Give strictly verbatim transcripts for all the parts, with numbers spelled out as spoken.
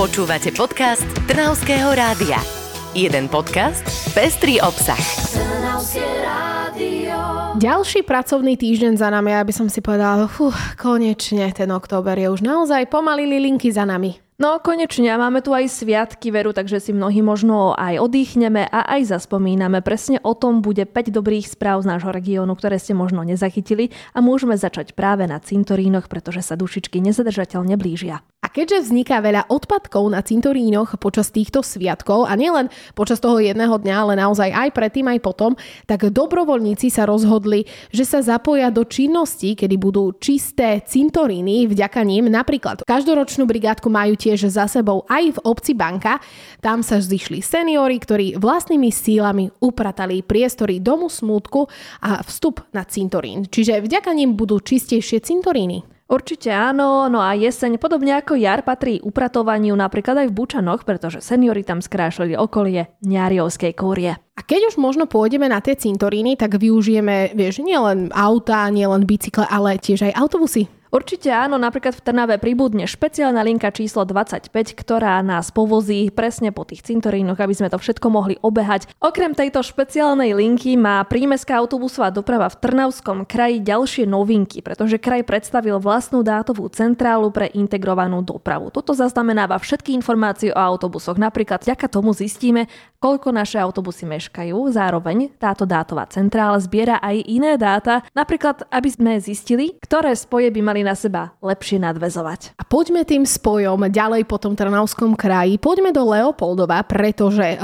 Počúvate podcast Trnavského rádia. Jeden podcast, pestrý obsah. Trnavské rádio. Ďalší pracovný týždeň za nami, aby som si povedala, fú, konečne ten október je už naozaj pomaly linky za nami. No konečne, máme tu aj sviatky veru, takže si mnohí možno aj odýchneme a aj zaspomíname. Presne o tom bude päť dobrých správ z nášho regiónu, ktoré ste možno nezachytili a môžeme začať práve na cintorínoch, pretože sa dušičky nezadržateľne blížia. A keďže vzniká veľa odpadkov na cintorínoch počas týchto sviatkov a nielen počas toho jedného dňa, ale naozaj aj predtým, aj potom, tak dobrovoľníci sa rozhodli, že sa zapoja do činností, kedy budú čisté cintoríny vďaka nim. Napríklad každoročnú brigádku majú tiež za sebou aj v obci Banka. Tam sa zišli seniori, ktorí vlastnými sílami upratali priestory domu smútku a vstup na cintorín. Čiže vďaka nim budú čistejšie cintoríny. Určite áno, no a jeseň podobne ako jar patrí upratovaniu napríklad aj v Bučanoch, pretože seniori tam skrášili okolie ňariovskej kúrie. A keď už možno pôjdeme na tie cintoríny, tak využijeme, vieš, nielen auta, nielen bicykle, ale tiež aj autobusy. Určite áno, napríklad v Trnave pribudne špeciálna linka číslo dvadsaťpäť, ktorá nás povozí presne po tých cintorínoch, aby sme to všetko mohli obehať. Okrem tejto špeciálnej linky má prímestská autobusová doprava v Trnavskom kraji ďalšie novinky, pretože kraj predstavil vlastnú dátovú centrálu pre integrovanú dopravu. Toto zaznamenáva všetky informácie o autobusoch. Napríklad vďaka tomu zistíme, koľko naše autobusy meškajú. Zároveň táto dátová centrála zbiera aj iné dáta, napríklad aby sme zistili, ktoré spoje by mali na seba lepšie nadväzovať. A poďme tým spojom ďalej po tom Trnavskom kraji. Poďme do Leopoldova, pretože e,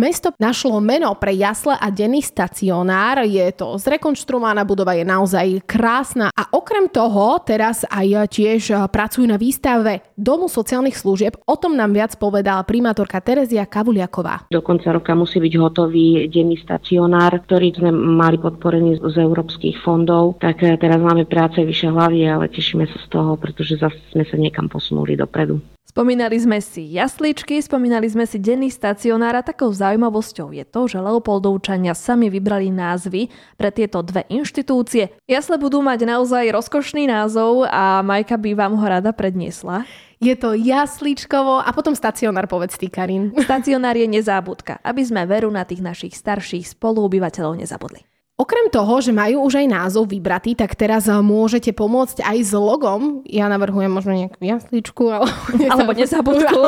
mesto našlo meno pre jasle a denný stacionár. Je to zrekonštruovaná budova, je naozaj krásna. A okrem toho teraz aj tiež pracujú na výstave Domu sociálnych služieb. O tom nám viac povedala primátorka Terezia Kavuliaková. Do konca roka musí byť hotový denný stacionár, ktorý sme mali podporený z európskych fondov. Tak teraz máme práce vyše hlavy, ale tiež tešíme sa z toho, pretože zase sme sa niekam posunuli dopredu. Spomínali sme si jasličky, spomínali sme si denný stacionár a takou zaujímavosťou je to, že Leopoldovčania sami vybrali názvy pre tieto dve inštitúcie. Jasle budú mať naozaj rozkošný názov a Majka by vám ho rada predniesla. Je to jasličkovo a potom stacionár, povedz ty, Karin. Stacionár je nezábudka, aby sme veru na tých našich starších spoluobyvateľov nezabudli. Okrem toho, že majú už aj názov vybratý, tak teraz môžete pomôcť aj s logom. Ja navrhujem možno nejakú jasličku. Ale... Alebo nezabudku.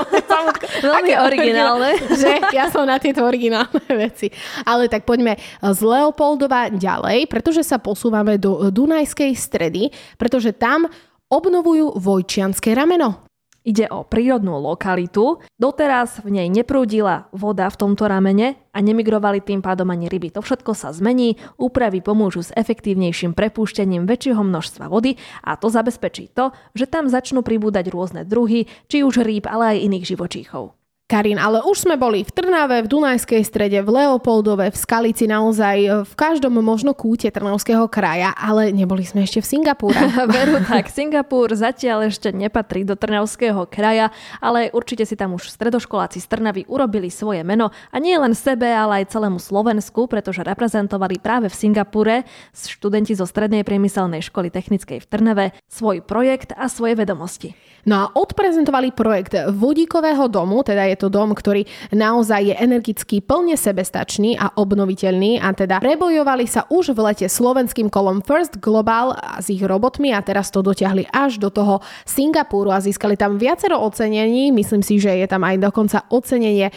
Veľmi originálne. Že? Ja som na tieto originálne veci. Ale tak poďme z Leopoldova ďalej, pretože sa posúvame do Dunajskej Stredy, pretože tam obnovujú Vojčianske rameno. Ide o prírodnú lokalitu. Doteraz v nej neprúdila voda v tomto ramene a nemigrovali tým pádom ani ryby. To všetko sa zmení, úpravy pomôžu s efektívnejším prepúšťaním väčšieho množstva vody a to zabezpečí to, že tam začnú pribúdať rôzne druhy, či už rýb, ale aj iných živočíchov. Karin, ale už sme boli v Trnave, v Dunajskej Strede, v Leopoldove, v Skalici, naozaj v každom možno kúte Trnavského kraja, ale neboli sme ešte v Singapúre. Veru tak, Singapur zatiaľ ešte nepatrí do Trnavského kraja, ale určite si tam už stredoškoláci z Trnavy urobili svoje meno a nie len sebe, ale aj celému Slovensku, pretože reprezentovali práve v Singapure študenti zo Strednej priemyselnej školy technickej v Trnave svoj projekt a svoje vedomosti. No a odprezentovali projekt vodíkového domu, teda je Je to dom, ktorý naozaj je energicky plne sebestačný a obnoviteľný a teda prebojovali sa už v lete slovenským kolom First Global s ich robotmi a teraz to dotiahli až do toho Singapúru a získali tam viacero ocenení. Myslím si, že je tam aj dokonca ocenenie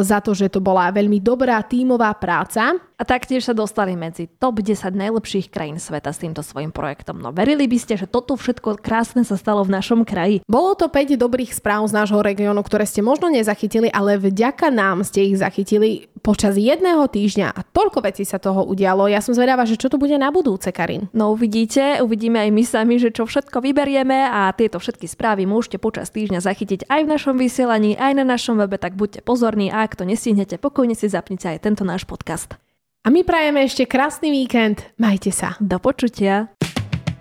za to, že to bola veľmi dobrá tímová práca. A taktiež sa dostali medzi top desať najlepších krajín sveta s týmto svojím projektom. No verili by ste, že toto všetko krásne sa stalo v našom kraji? Bolo to päť dobrých správ z nášho regiónu, ktoré ste možno nezachytili, ale vďaka nám ste ich zachytili počas jedného týždňa a toľko vecí sa toho udialo. Ja som zvedavá, že čo to bude na budúce, Karin. No uvidíte, uvidíme aj my sami, že čo všetko vyberieme a tieto všetky správy môžete počas týždňa zachytiť aj v našom vysielaní, aj na našom webe, tak buďte pozorní a ak to nestihnete, pokojne si zapnite aj tento náš podcast. A my prajeme ešte krásny víkend. Majte sa. Do počutia.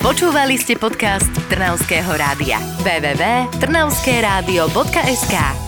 Počúvali ste podcast Trnavského rádia. w w w bodka trnavskeradio bodka es ka